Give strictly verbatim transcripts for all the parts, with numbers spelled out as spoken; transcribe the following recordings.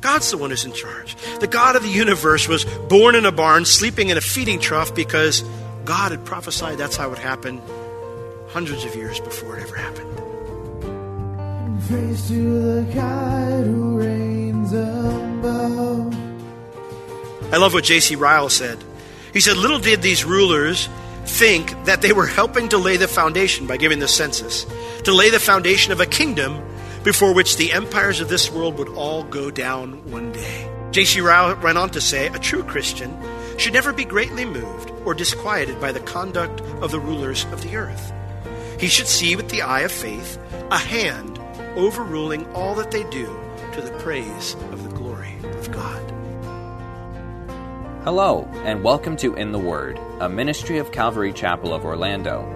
God's the one who's in charge. The God of the universe was born in a barn, sleeping in a feeding trough, because God had prophesied that's how it would happen hundreds of years before it ever happened. Praise to the God who reigns above. I love what J C Ryle said. He said, little did these rulers think that they were helping to lay the foundation by giving the census, to lay the foundation of a kingdom before which the empires of this world would all go down one day. J C Ryle went on to say, a true Christian should never be greatly moved or disquieted by the conduct of the rulers of the earth. He should see with the eye of faith a hand overruling all that they do to the praise of the glory of God. Hello, and welcome to In the Word, a ministry of Calvary Chapel of Orlando.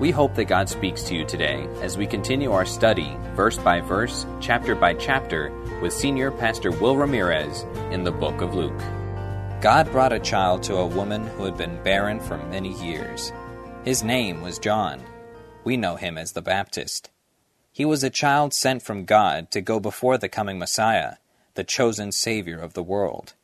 We hope that God speaks to you today as we continue our study, verse by verse, chapter by chapter, with Senior Pastor Will Ramirez in the book of Luke. God brought a child to a woman who had been barren for many years. His name was John. We know him as the Baptist. He was a child sent from God to go before the coming Messiah, the chosen Savior of the world.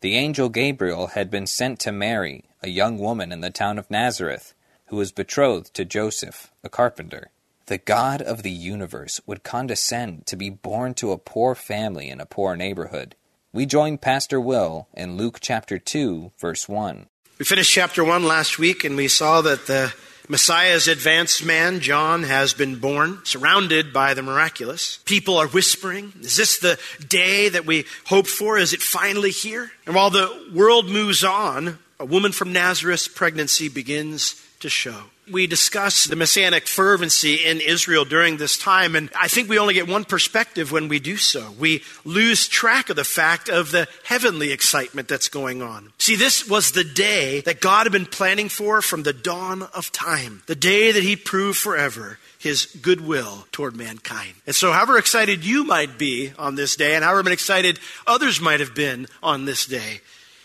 The angel Gabriel had been sent to Mary, a young woman in the town of Nazareth, who was betrothed to Joseph, a carpenter. The God of the universe would condescend to be born to a poor family in a poor neighborhood. We join Pastor Will in Luke chapter two, verse one. We finished chapter one last week, and we saw that the Messiah's advanced man, John, has been born, surrounded by the miraculous. People are whispering, is this the day that we hoped for? Is it finally here? And while the world moves on, a woman from Nazareth's pregnancy begins to show. We discuss the messianic fervency in Israel during this time, and I think we only get one perspective when we do so. We lose track of the fact of the heavenly excitement that's going on. See, this was the day that God had been planning for from the dawn of time, the day that he proved forever his goodwill toward mankind. And so however excited you might be on this day, and however excited others might have been on this day,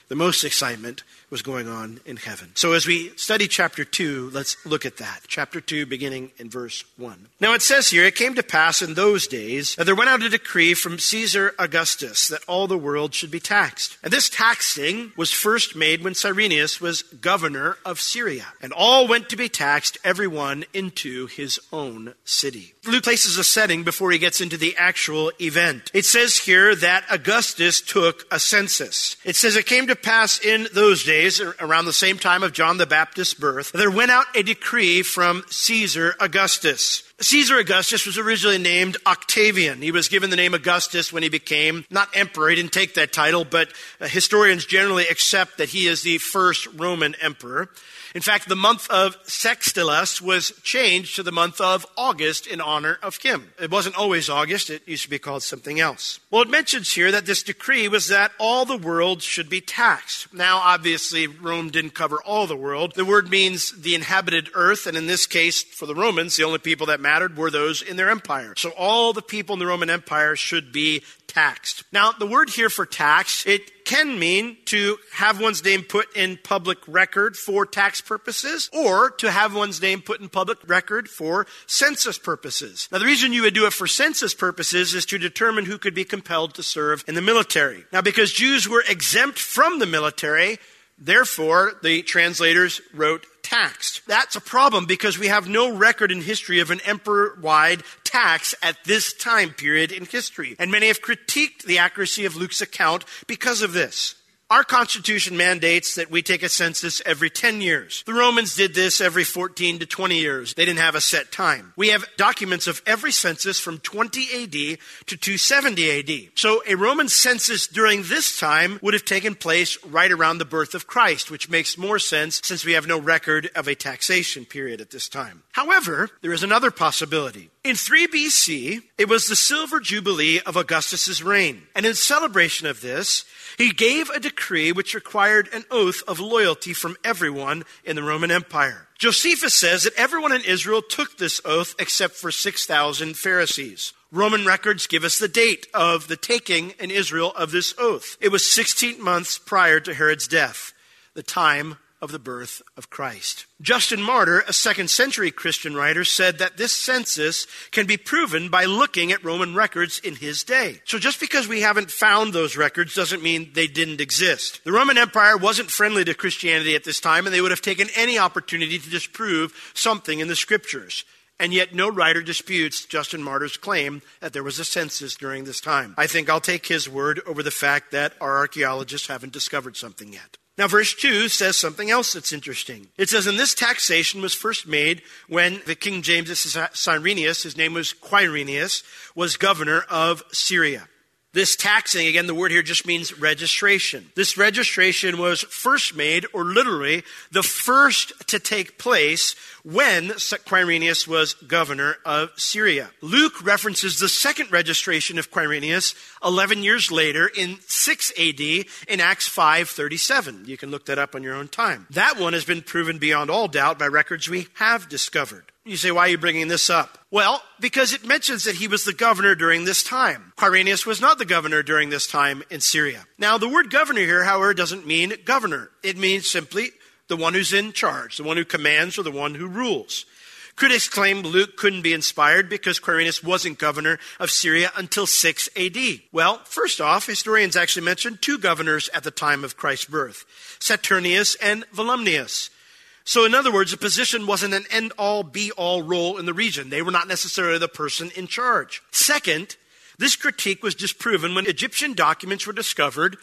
the most excitement was going on in heaven. So as we study chapter two, let's look at that. Chapter two, beginning in verse one. Now it says here, it came to pass in those days that there went out a decree from Caesar Augustus that all the world should be taxed. And this taxing was first made when Cyrenius was governor of Syria. And all went to be taxed, everyone into his own city. Luke places a setting before he gets into the actual event. It says here that Augustus took a census. It says it came to pass in those days, around the same time of John the Baptist's birth, there went out a decree from Caesar Augustus. Caesar Augustus was originally named Octavian. He was given the name Augustus when he became, not emperor, he didn't take that title, but historians generally accept that he is the first Roman emperor. In fact, the month of Sextilis was changed to the month of August in honor of him. It wasn't always August, it used to be called something else. Well, it mentions here that this decree was that all the world should be taxed. Now, obviously, Rome didn't cover all the world. The word means the inhabited earth, and in this case, for the Romans, the only people that mattered mattered were those in their empire. So all the people in the Roman Empire should be taxed. Now, the word here for tax, it can mean to have one's name put in public record for tax purposes, or to have one's name put in public record for census purposes. Now, the reason you would do it for census purposes is to determine who could be compelled to serve in the military. Now, because Jews were exempt from the military, therefore, the translators wrote taxed. That's a problem because we have no record in history of an emperor-wide tax at this time period in history. And many have critiqued the accuracy of Luke's account because of this. Our Constitution mandates that we take a census every ten years. The Romans did this every fourteen to twenty years. They didn't have a set time. We have documents of every census from twenty A D to two seventy A D. So a Roman census during this time would have taken place right around the birth of Christ, which makes more sense since we have no record of a taxation period at this time. However, there is another possibility. In three B C, it was the Silver Jubilee of Augustus's reign, and in celebration of this, he gave a decree which required an oath of loyalty from everyone in the Roman Empire. Josephus says that everyone in Israel took this oath except for six thousand Pharisees. Roman records give us the date of the taking in Israel of this oath. It was sixteen months prior to Herod's death, the time of the birth of Christ. Justin Martyr, a second century Christian writer, said that this census can be proven by looking at Roman records in his day. So just because we haven't found those records doesn't mean they didn't exist. The Roman Empire wasn't friendly to Christianity at this time, and they would have taken any opportunity to disprove something in the scriptures. And yet no writer disputes Justin Martyr's claim that there was a census during this time. I think I'll take his word over the fact that our archaeologists haven't discovered something yet. Now, verse two says something else that's interesting. It says, and this taxation was first made when the King James, this is Cyrenius, his name was Quirinius, was governor of Syria. This taxing, again, the word here just means registration. This registration was first made, or literally, the first to take place when Quirinius was governor of Syria. Luke references the second registration of Quirinius eleven years later in six A D in Acts five thirty-seven. You can look that up on your own time. That one has been proven beyond all doubt by records we have discovered. You say, why are you bringing this up? Well, because it mentions that he was the governor during this time. Quirinius was not the governor during this time in Syria. Now, the word governor here, however, doesn't mean governor. It means simply the one who's in charge, the one who commands or the one who rules. Critics claim Luke couldn't be inspired because Quirinius wasn't governor of Syria until six A D. Well, first off, historians actually mention two governors at the time of Christ's birth, Saturnius and Volumnius. So in other words, the position wasn't an end-all, be-all role in the region. They were not necessarily the person in charge. Second, this critique was disproven when Egyptian documents were discovered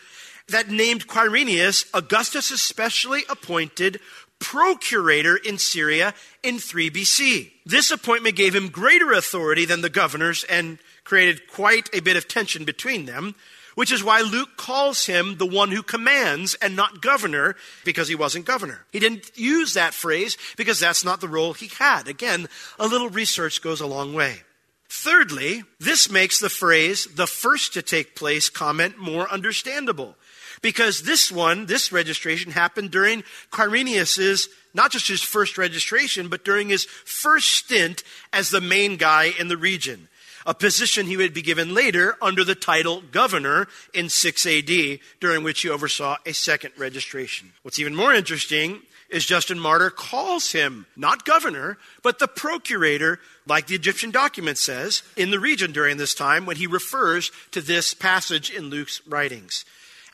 that named Quirinius Augustus' specially appointed procurator in Syria in three B C. This appointment gave him greater authority than the governors and created quite a bit of tension between them, which is why Luke calls him the one who commands and not governor, because he wasn't governor. He didn't use that phrase because that's not the role he had. Again, a little research goes a long way. Thirdly, this makes the phrase, the first to take place comment, more understandable, because this one, this registration happened during Quirinius's, not just his first registration, but during his first stint as the main guy in the region, a position he would be given later under the title governor in six A D, during which he oversaw a second registration. What's even more interesting is Justin Martyr calls him not governor, but the procurator, like the Egyptian document says, in the region during this time when he refers to this passage in Luke's writings.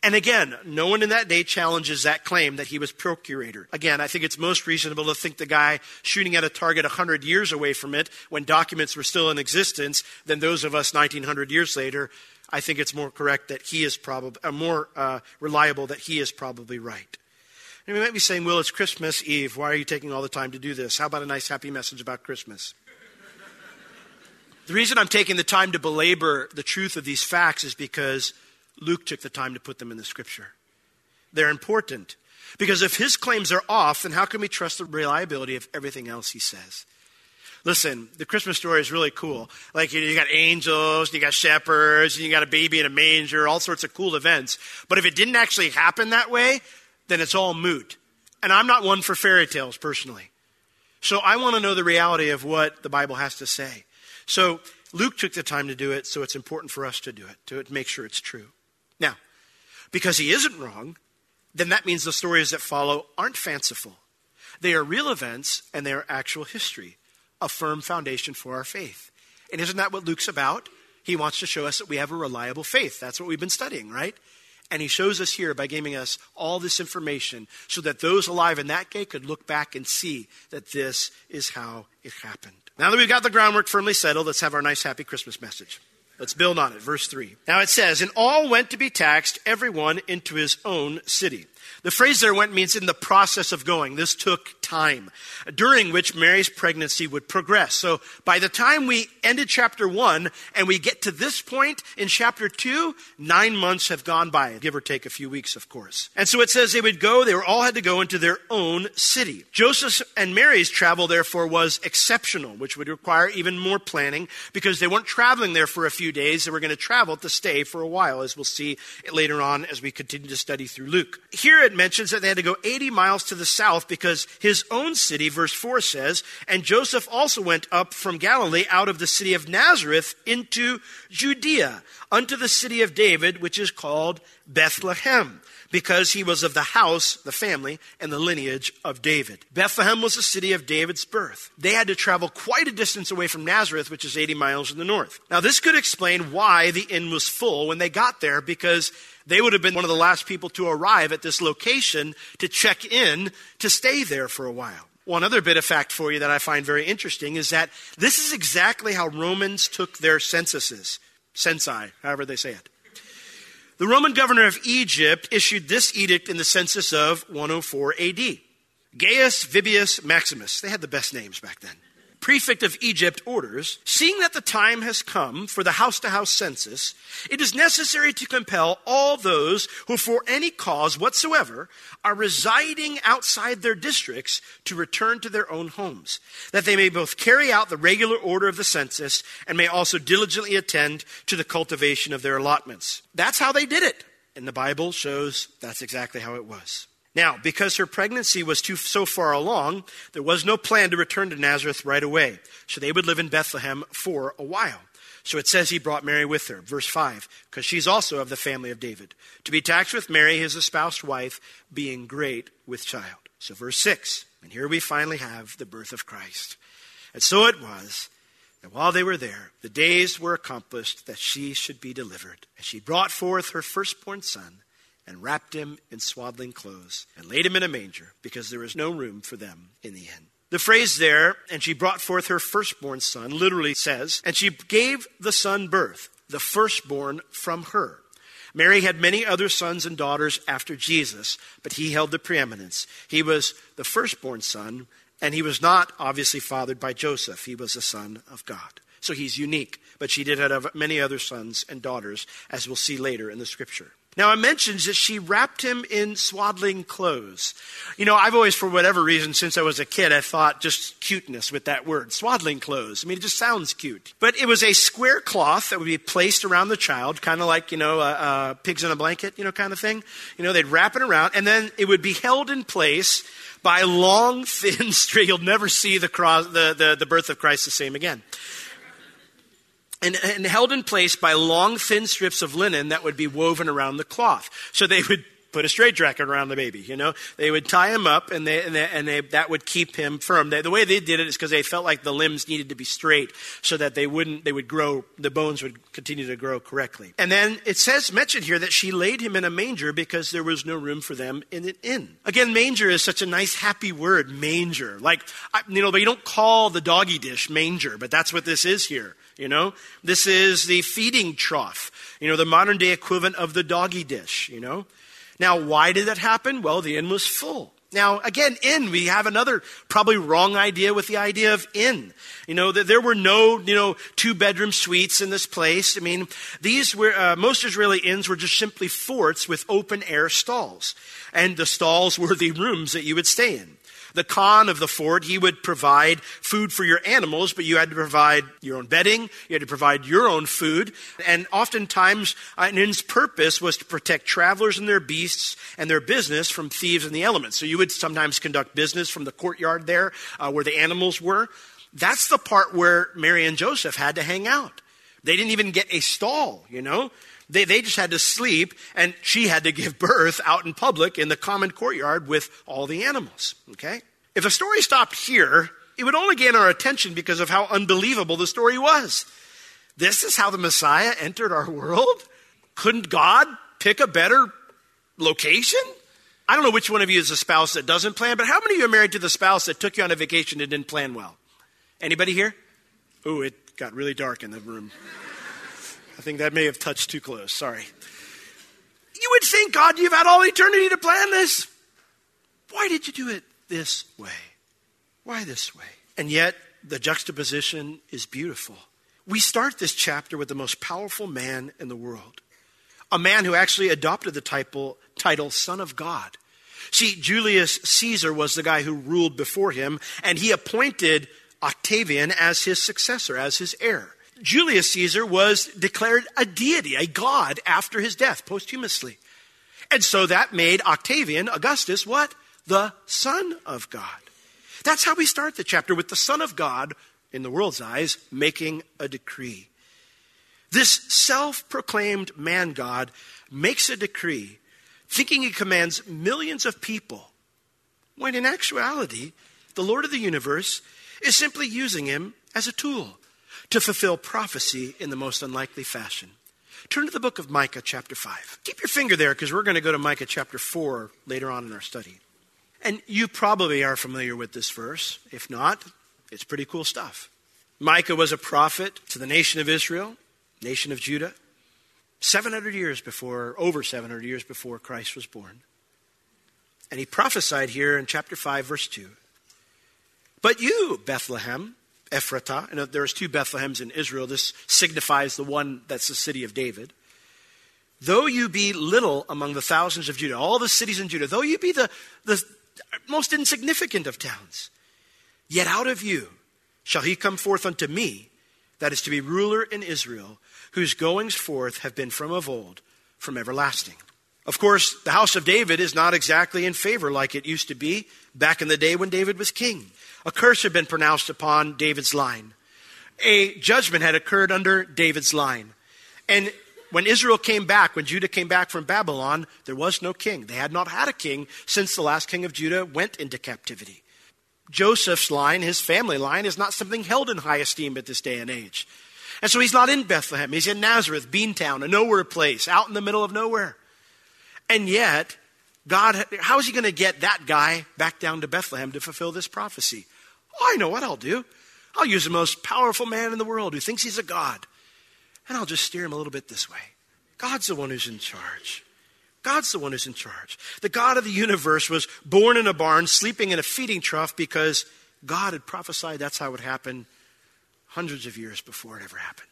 And again, no one in that day challenges that claim that he was procurator. Again, I think it's most reasonable to think the guy shooting at a target one hundred years away from it when documents were still in existence than those of us nineteen hundred years later. I think it's more correct that he is probably, uh, more uh, reliable that he is probably right. And we might be saying, well, it's Christmas Eve. Why are you taking all the time to do this? How about a nice happy message about Christmas? The reason I'm taking the time to belabor the truth of these facts is because Luke took the time to put them in the scripture. They're important because if his claims are off, then how can we trust the reliability of everything else he says? Listen, the Christmas story is really cool. Like, you know, you got angels, and you got shepherds, and you got a baby in a manger, all sorts of cool events. But if it didn't actually happen that way, then it's all moot. And I'm not one for fairy tales personally. So I want to know the reality of what the Bible has to say. So Luke took the time to do it, so it's important for us to do it, to make sure it's true. Now, because he isn't wrong, then that means the stories that follow aren't fanciful. They are real events and they are actual history, a firm foundation for our faith. And isn't that what Luke's about? He wants to show us that we have a reliable faith. That's what we've been studying, right? And he shows us here by giving us all this information so that those alive in that day could look back and see that this is how it happened. Now that we've got the groundwork firmly settled, let's have our nice, happy Christmas message. Let's build on it. Verse three. Now it says, and all went to be taxed, everyone into his own city. The phrase there went means in the process of going. This took time, during which Mary's pregnancy would progress. So by the time we ended chapter one and we get to this point in chapter two, nine months have gone by, give or take a few weeks, of course. And so it says they would go, they were all had to go into their own city. Joseph and Mary's travel, therefore, was exceptional, which would require even more planning because they weren't traveling there for a few days. They were going to travel to stay for a while, as we'll see later on as we continue to study through Luke. Here it mentions that they had to go eighty miles to the south because his own city, verse four says, and Joseph also went up from Galilee out of the city of Nazareth into Judea, unto the city of David, which is called Bethlehem, because he was of the house, the family, and the lineage of David. Bethlehem was the city of David's birth. They had to travel quite a distance away from Nazareth, which is eighty miles in the north. Now, this could explain why the inn was full when they got there, because they would have been one of the last people to arrive at this location to check in, to stay there for a while. One other bit of fact for you that I find very interesting is that this is exactly how Romans took their censuses, censi, however they say it. The Roman governor of Egypt issued this edict in the census of one oh four A D. Gaius Vibius Maximus, they had the best names back then, prefect of Egypt, orders, seeing that the time has come for the house-to-house census, it is necessary to compel all those who for any cause whatsoever are residing outside their districts to return to their own homes, that they may both carry out the regular order of the census and may also diligently attend to the cultivation of their allotments. That's how they did it. And the Bible shows that's exactly how it was. Now, because her pregnancy was too so far along, there was no plan to return to Nazareth right away. So they would live in Bethlehem for a while. So it says he brought Mary with her, verse five, because she's also of the family of David, to be taxed with Mary, his espoused wife, being great with child. So verse six, and here we finally have the birth of Christ. And so it was that while they were there, the days were accomplished that she should be delivered. And she brought forth her firstborn son, and wrapped him in swaddling clothes, and laid him in a manger, because there was no room for them in the inn. The phrase there, and she brought forth her firstborn son, literally says, and she gave the son birth, the firstborn from her. Mary had many other sons and daughters after Jesus, but he held the preeminence. He was the firstborn son, and he was not obviously fathered by Joseph. He was the son of God. So he's unique, but she did have many other sons and daughters, as we'll see later in the scripture. Now, it mentions that she wrapped him in swaddling clothes. You know, I've always, for whatever reason, since I was a kid, I thought just cuteness with that word, swaddling clothes. I mean, it just sounds cute. But it was a square cloth that would be placed around the child, kind of like, you know, uh, uh, pigs in a blanket, you know, kind of thing. You know, they'd wrap it around, and then it would be held in place by long, thin string. You'll never see the, cross, the, the, the birth of Christ the same again. And, and held in place by long, thin strips of linen that would be woven around the cloth. So they would put a straitjacket around the baby, you know. They would tie him up, and they and, they, and they, that would keep him firm. They, the way they did it is because they felt like the limbs needed to be straight so that they wouldn't, they would grow, the bones would continue to grow correctly. And then it says, mentioned here, that she laid him in a manger because there was no room for them in an inn. Again, manger is such a nice, happy word, manger. Like, you know, but you don't call the doggy dish manger, but that's what this is here. You know, this is the feeding trough, you know, the modern day equivalent of the doggy dish, you know. Now, why did that happen? Well, the inn was full. Now, again, inn, we have another probably wrong idea with the idea of inn. You know, that there were no, you know, two-bedroom suites in this place. I mean, these were, uh, most Israeli inns were just simply forts with open-air stalls. And the stalls were the rooms that you would stay in. The Khan of the fort, he would provide food for your animals, but you had to provide your own bedding, you had to provide your own food, and oftentimes an inn's purpose was to protect travelers and their beasts and their business from thieves and the elements. So you would sometimes conduct business from the courtyard there uh, where the animals were. That's the part where Mary and Joseph had to hang out. They didn't even get a stall, you know. They they just had to sleep, and she had to give birth out in public in the common courtyard with all the animals, okay? If the story stopped here, it would only gain our attention because of how unbelievable the story was. This is how the Messiah entered our world? Couldn't God pick a better location? I don't know which one of you is a spouse that doesn't plan, but how many of you are married to the spouse that took you on a vacation and didn't plan well? Anybody here? Ooh, it got really dark in the room. I think that may have touched too close. Sorry. You would think, God, you've had all eternity to plan this. Why did you do it this way? Why this way? And yet, the juxtaposition is beautiful. We start this chapter with the most powerful man in the world, a man who actually adopted the title, title Son of God. See, Julius Caesar was the guy who ruled before him, and he appointed Octavian as his successor, as his heir. Julius Caesar was declared a deity, a god, after his death, posthumously. And so that made Octavian, Augustus, what? The Son of God. That's how we start the chapter, with the Son of God, in the world's eyes, making a decree. This self-proclaimed man-god makes a decree, thinking he commands millions of people, when in actuality, the Lord of the universe is simply using him as a tool to fulfill prophecy in the most unlikely fashion. Turn to the book of Micah chapter five. Keep your finger there, because we're going to go to Micah chapter four later on in our study. And you probably are familiar with this verse. If not, it's pretty cool stuff. Micah was a prophet to the nation of Israel, nation of Judah, seven hundred years before, over seven hundred years before Christ was born. And he prophesied here in chapter five, verse two. But you, Bethlehem, Ephratah, and there's two Bethlehems in Israel. This signifies the one that's the city of David. Though you be little among the thousands of Judah, all the cities in Judah, though you be the, the most insignificant of towns, yet out of you shall he come forth unto me, that is to be ruler in Israel, whose goings forth have been from of old, from everlasting. Of course, the house of David is not exactly in favor like it used to be back in the day when David was king. A curse had been pronounced upon David's line. A judgment had occurred under David's line. And when Israel came back, when Judah came back from Babylon, there was no king. They had not had a king since the last king of Judah went into captivity. Joseph's line, his family line, is not something held in high esteem at this day and age. And so he's not in Bethlehem. He's in Nazareth, Beantown, a nowhere place, out in the middle of nowhere. And yet, God, how is he going to get that guy back down to Bethlehem to fulfill this prophecy? Oh, I know what I'll do. I'll use the most powerful man in the world who thinks he's a god, and I'll just steer him a little bit this way. God's the one who's in charge. God's the one who's in charge. The God of the universe was born in a barn, sleeping in a feeding trough, because God had prophesied that's how it would happen hundreds of years before it ever happened.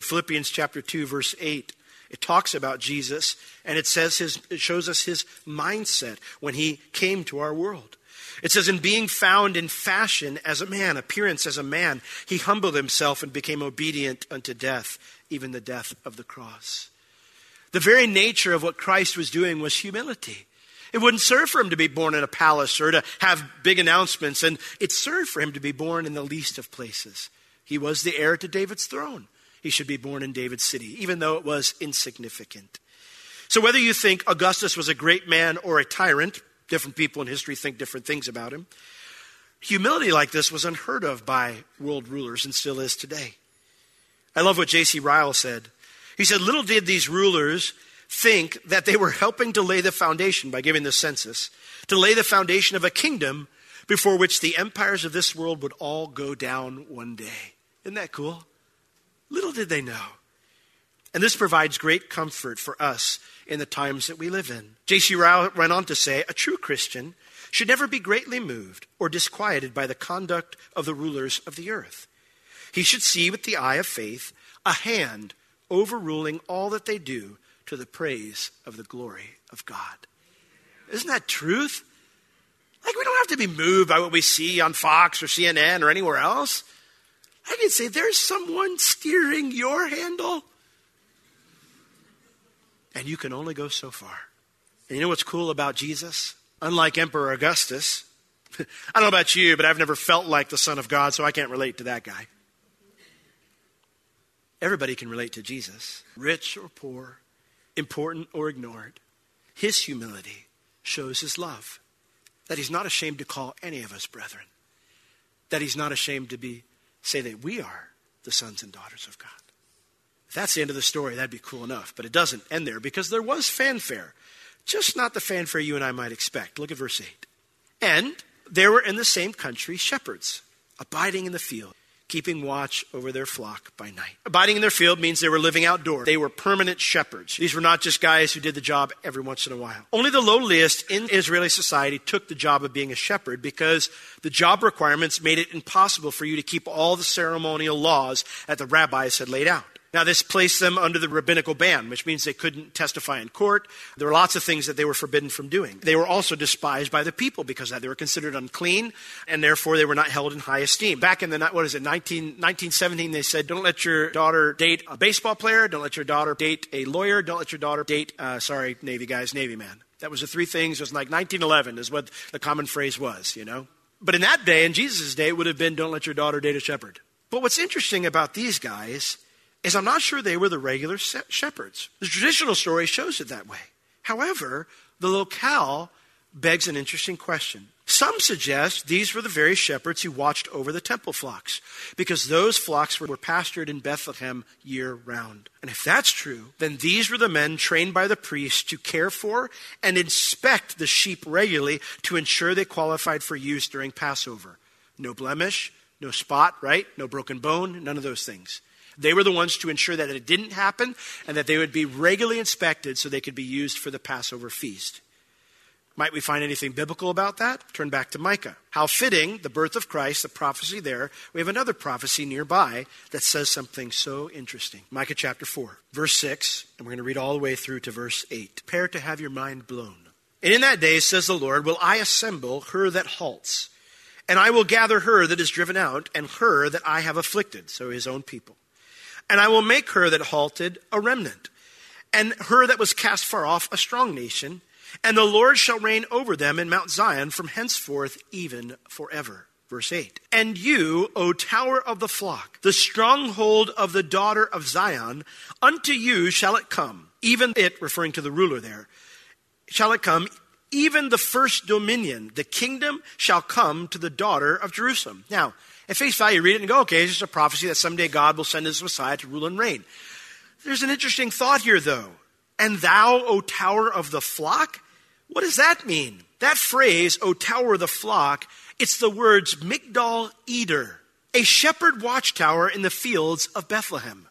Philippians chapter two, verse eight. It talks about Jesus, and it says his, it shows us his mindset when he came to our world. It says, in being found in fashion as a man, appearance as a man, he humbled himself and became obedient unto death, even the death of the cross. The very nature of what Christ was doing was humility. It wouldn't serve for him to be born in a palace or to have big announcements, and it served for him to be born in the least of places. He was the heir to David's throne. He should be born in David's city, even though it was insignificant. So whether you think Augustus was a great man or a tyrant, different people in history think different things about him, humility like this was unheard of by world rulers and still is today. I love what J C Ryle said. He said, little did these rulers think that they were helping to lay the foundation, by giving the census, to lay the foundation of a kingdom before which the empires of this world would all go down one day. Isn't that cool? Little did they know. And this provides great comfort for us in the times that we live in. J C Ryle went on to say, a true Christian should never be greatly moved or disquieted by the conduct of the rulers of the earth. He should see with the eye of faith a hand overruling all that they do to the praise of the glory of God. Isn't that truth? Like, we don't have to be moved by what we see on Fox or C N N or anywhere else. I can say, there's someone steering your handle. And you can only go so far. And you know what's cool about Jesus? Unlike Emperor Augustus, I don't know about you, but I've never felt like the Son of God, so I can't relate to that guy. Everybody can relate to Jesus, rich or poor, important or ignored. His humility shows his love, that he's not ashamed to call any of us brethren, that he's not ashamed to be say that we are the sons and daughters of God. If that's the end of the story, that'd be cool enough. But it doesn't end there, because there was fanfare. Just not the fanfare you and I might expect. Look at verse eight. And there were in the same country shepherds abiding in the field, keeping watch over their flock by night. Abiding in their field means they were living outdoors. They were permanent shepherds. These were not just guys who did the job every once in a while. Only the lowliest in Israeli society took the job of being a shepherd because the job requirements made it impossible for you to keep all the ceremonial laws that the rabbis had laid out. Now, this placed them under the rabbinical ban, which means they couldn't testify in court. There were lots of things that they were forbidden from doing. They were also despised by the people because they were considered unclean, and therefore they were not held in high esteem. Back in the, what is it, nineteen seventeen, they said, don't let your daughter date a baseball player. Don't let your daughter date a lawyer. Don't let your daughter date, uh, sorry, Navy guys, Navy man. That was the three things. It was like nineteen eleven is what the common phrase was, you know. But in that day, in Jesus' day, it would have been, don't let your daughter date a shepherd. But what's interesting about these guys is I'm not sure they were the regular shepherds. The traditional story shows it that way. However, the locale begs an interesting question. Some suggest these were the very shepherds who watched over the temple flocks because those flocks were pastured in Bethlehem year round. And if that's true, then these were the men trained by the priests to care for and inspect the sheep regularly to ensure they qualified for use during Passover. No blemish, no spot, right? No broken bone, none of those things. They were the ones to ensure that it didn't happen and that they would be regularly inspected so they could be used for the Passover feast. Might we find anything biblical about that? Turn back to Micah. How fitting, the birth of Christ, the prophecy there. We have another prophecy nearby that says something so interesting. Micah chapter four, verse six, and we're going to read all the way through to verse eight. Prepare to have your mind blown. And in that day, says the Lord, will I assemble her that halts, and I will gather her that is driven out, and her that I have afflicted, so his own people. And I will make her that halted a remnant, and her that was cast far off a strong nation. And the Lord shall reign over them in Mount Zion from henceforth even forever. Verse eight. And you, O tower of the flock, the stronghold of the daughter of Zion, unto you shall it come, even it, referring to the ruler there, shall it come, even the first dominion, the kingdom shall come to the daughter of Jerusalem. Now, at face value, read it and go, okay, it's just a prophecy that someday God will send his Messiah to rule and reign. There's an interesting thought here, though. And thou, O tower of the flock? What does that mean? That phrase, O tower of the flock, it's the words Migdal Eder, a shepherd watchtower in the fields of Bethlehem.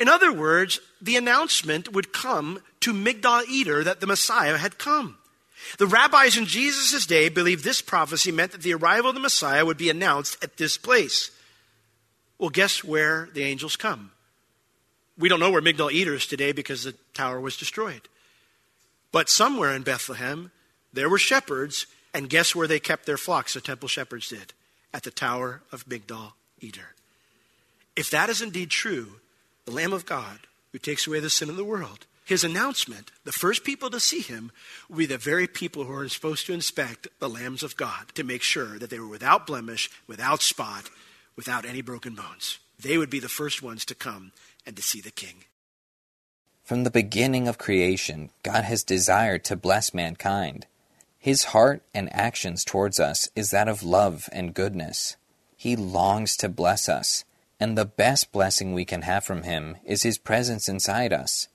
In other words, the announcement would come to Migdal Eder that the Messiah had come. The rabbis in Jesus' day believed this prophecy meant that the arrival of the Messiah would be announced at this place. Well, guess where the angels come? We don't know where Migdal Eder is today because the tower was destroyed. But somewhere in Bethlehem, there were shepherds, and guess where they kept their flocks? The temple shepherds did, at the tower of Migdal Eder. If that is indeed true, the Lamb of God, who takes away the sin of the world, his announcement, the first people to see him, will be the very people who are supposed to inspect the lambs of God to make sure that they were without blemish, without spot, without any broken bones. They would be the first ones to come and to see the King. From the beginning of creation, God has desired to bless mankind. His heart and actions towards us is that of love and goodness. He longs to bless us, and the best blessing we can have from him is his presence inside us,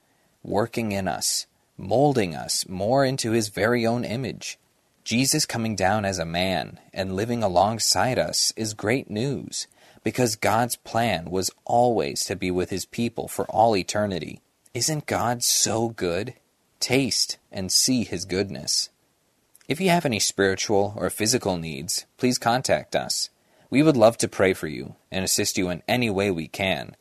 working in us, molding us more into his very own image. Jesus coming down as a man and living alongside us is great news, because God's plan was always to be with his people for all eternity. Isn't God so good? Taste and see his goodness. If you have any spiritual or physical needs, please contact us. We would love to pray for you and assist you in any way we can.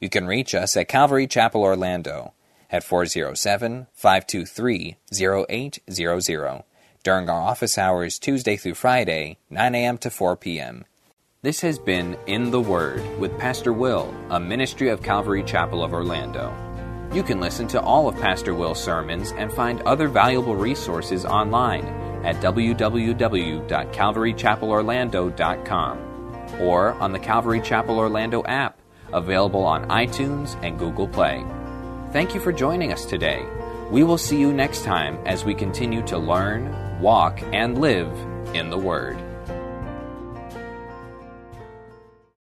You can reach us at Calvary Chapel Orlando, at four oh seven, five two three, oh eight hundred during our office hours Tuesday through Friday, nine a.m. to four p.m. This has been In the Word with Pastor Will, a ministry of Calvary Chapel of Orlando. You can listen to all of Pastor Will's sermons and find other valuable resources online at w w w dot calvary chapel orlando dot com or on the Calvary Chapel Orlando app, available on iTunes and Google Play. Thank you for joining us today. We will see you next time as we continue to learn, walk, and live in the Word.